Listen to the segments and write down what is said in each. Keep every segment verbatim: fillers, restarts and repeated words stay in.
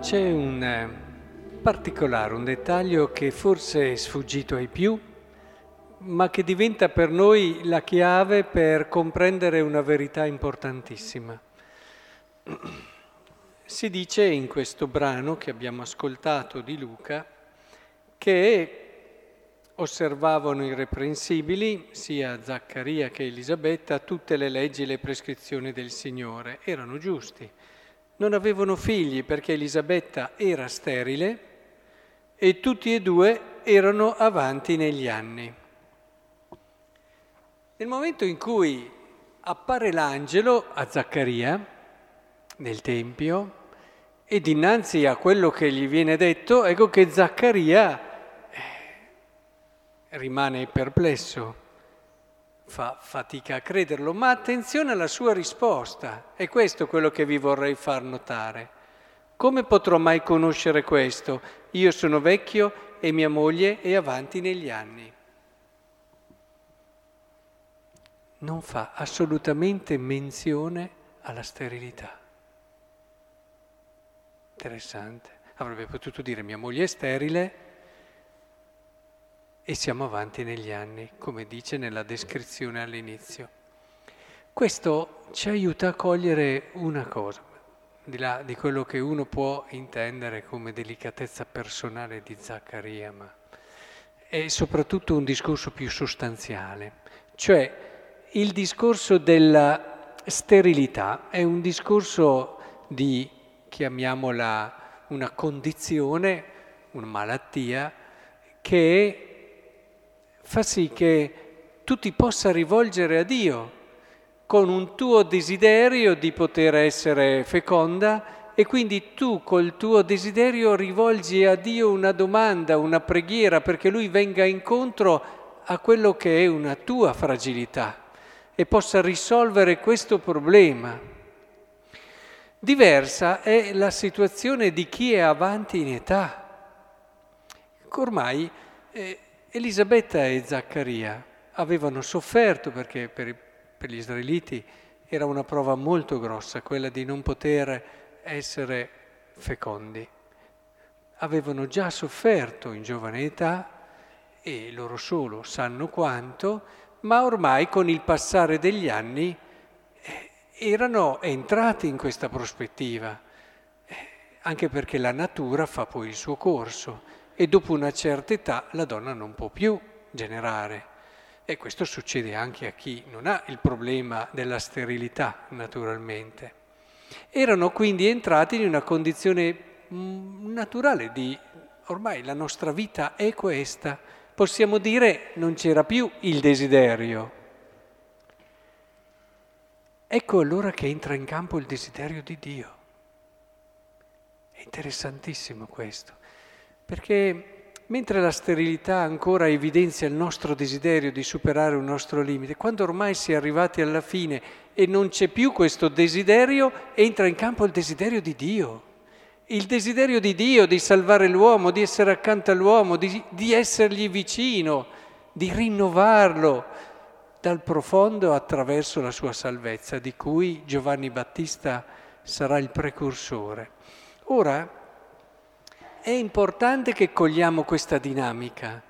c'è un particolare, un dettaglio che forse è sfuggito ai più, ma che diventa per noi la chiave per comprendere una verità importantissima. Si dice in questo brano che abbiamo ascoltato di Luca che osservavano irreprensibili, sia Zaccaria che Elisabetta, tutte le leggi e le prescrizioni del Signore. Erano giusti. Non avevano figli perché Elisabetta era sterile e tutti e due erano avanti negli anni. Nel momento in cui appare l'angelo a Zaccaria nel Tempio e dinanzi a quello che gli viene detto, ecco che Zaccaria rimane perplesso, fa fatica a crederlo, ma attenzione alla sua risposta. È questo quello che vi vorrei far notare. Come potrò mai conoscere questo? Io sono vecchio e mia moglie è avanti negli anni. Non fa assolutamente menzione alla sterilità. Interessante. Avrebbe potuto dire mia moglie è sterile e siamo avanti negli anni, come dice nella descrizione all'inizio. Questo ci aiuta a cogliere una cosa, di là di quello che uno può intendere come delicatezza personale di Zaccaria, ma è soprattutto un discorso più sostanziale. Cioè, il discorso della sterilità è un discorso di, chiamiamola, una condizione, una malattia, che fa sì che tu ti possa rivolgere a Dio con un tuo desiderio di poter essere feconda, e quindi tu col tuo desiderio rivolgi a Dio una domanda, una preghiera, perché Lui venga incontro a quello che è una tua fragilità e possa risolvere questo problema. Diversa è la situazione di chi è avanti in età. Ormai eh, Elisabetta e Zaccaria avevano sofferto perché per, per gli israeliti era una prova molto grossa quella di non poter essere fecondi. Avevano già sofferto in giovane età e loro solo sanno quanto, ma ormai con il passare degli anni erano entrati in questa prospettiva, anche perché la natura fa poi il suo corso. E dopo una certa età la donna non può più generare. E questo succede anche a chi non ha il problema della sterilità, naturalmente. Erano quindi entrati in una condizione naturale di ormai la nostra vita è questa. Possiamo dire non c'era più il desiderio. Ecco allora che entra in campo il desiderio di Dio. È interessantissimo questo. Perché mentre la sterilità ancora evidenzia il nostro desiderio di superare un nostro limite, quando ormai si è arrivati alla fine e non c'è più questo desiderio, entra in campo il desiderio di Dio. Il desiderio di Dio di salvare l'uomo, di essere accanto all'uomo, di, di essergli vicino, di rinnovarlo dal profondo attraverso la sua salvezza, di cui Giovanni Battista sarà il precursore. Ora, è importante che cogliamo questa dinamica,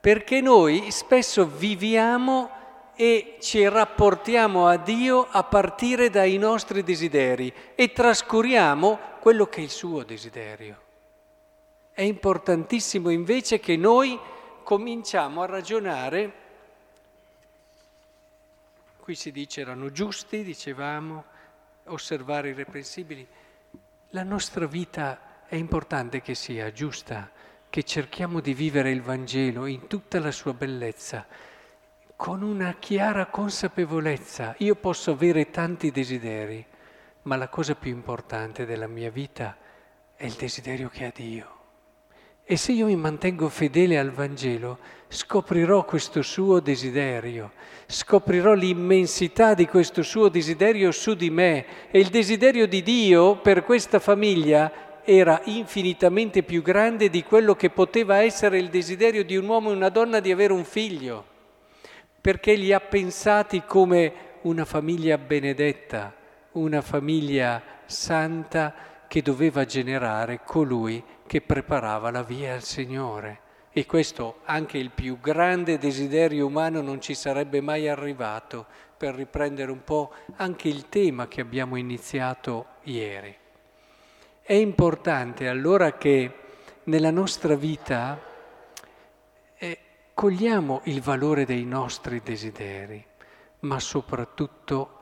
perché noi spesso viviamo e ci rapportiamo a Dio a partire dai nostri desideri e trascuriamo quello che è il suo desiderio. È importantissimo invece che noi cominciamo a ragionare, qui si dice erano giusti, dicevamo, osservare irreprensibili, la nostra vita è importante che sia giusta, che cerchiamo di vivere il Vangelo in tutta la sua bellezza, con una chiara consapevolezza. Io posso avere tanti desideri, ma la cosa più importante della mia vita è il desiderio che ha Dio. E se io mi mantengo fedele al Vangelo, scoprirò questo suo desiderio, scoprirò l'immensità di questo suo desiderio su di me. E il desiderio di Dio per questa famiglia era infinitamente più grande di quello che poteva essere il desiderio di un uomo e una donna di avere un figlio, perché li ha pensati come una famiglia benedetta, una famiglia santa che doveva generare colui che preparava la via al Signore. E questo, anche il più grande desiderio umano, non ci sarebbe mai arrivato, per riprendere un po' anche il tema che abbiamo iniziato ieri. È importante allora che nella nostra vita eh, cogliamo il valore dei nostri desideri, ma soprattutto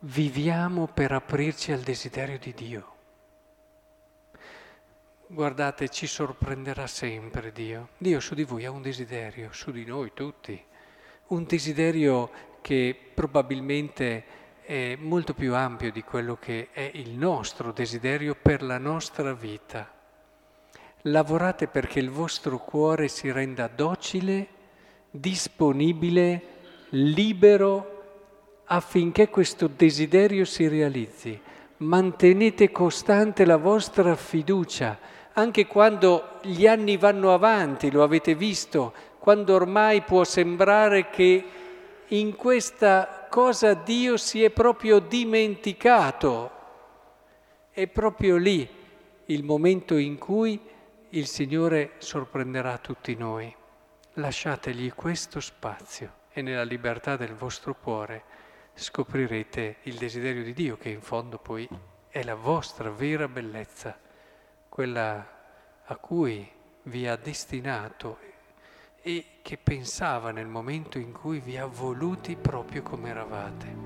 viviamo per aprirci al desiderio di Dio. Guardate, ci sorprenderà sempre Dio. Dio su di voi ha un desiderio, su di noi tutti, un desiderio che probabilmente è molto più ampio di quello che è il nostro desiderio per la nostra vita. Lavorate perché il vostro cuore si renda docile, disponibile, libero, affinché questo desiderio si realizzi. Mantenete costante la vostra fiducia. Anche quando gli anni vanno avanti, lo avete visto, quando ormai può sembrare che in questa cosa Dio si è proprio dimenticato, è proprio lì il momento in cui il Signore sorprenderà tutti noi. Lasciategli questo spazio e nella libertà del vostro cuore scoprirete il desiderio di Dio, che in fondo poi è la vostra vera bellezza, quella a cui vi ha destinato e che pensava nel momento in cui vi ha voluti proprio come eravate.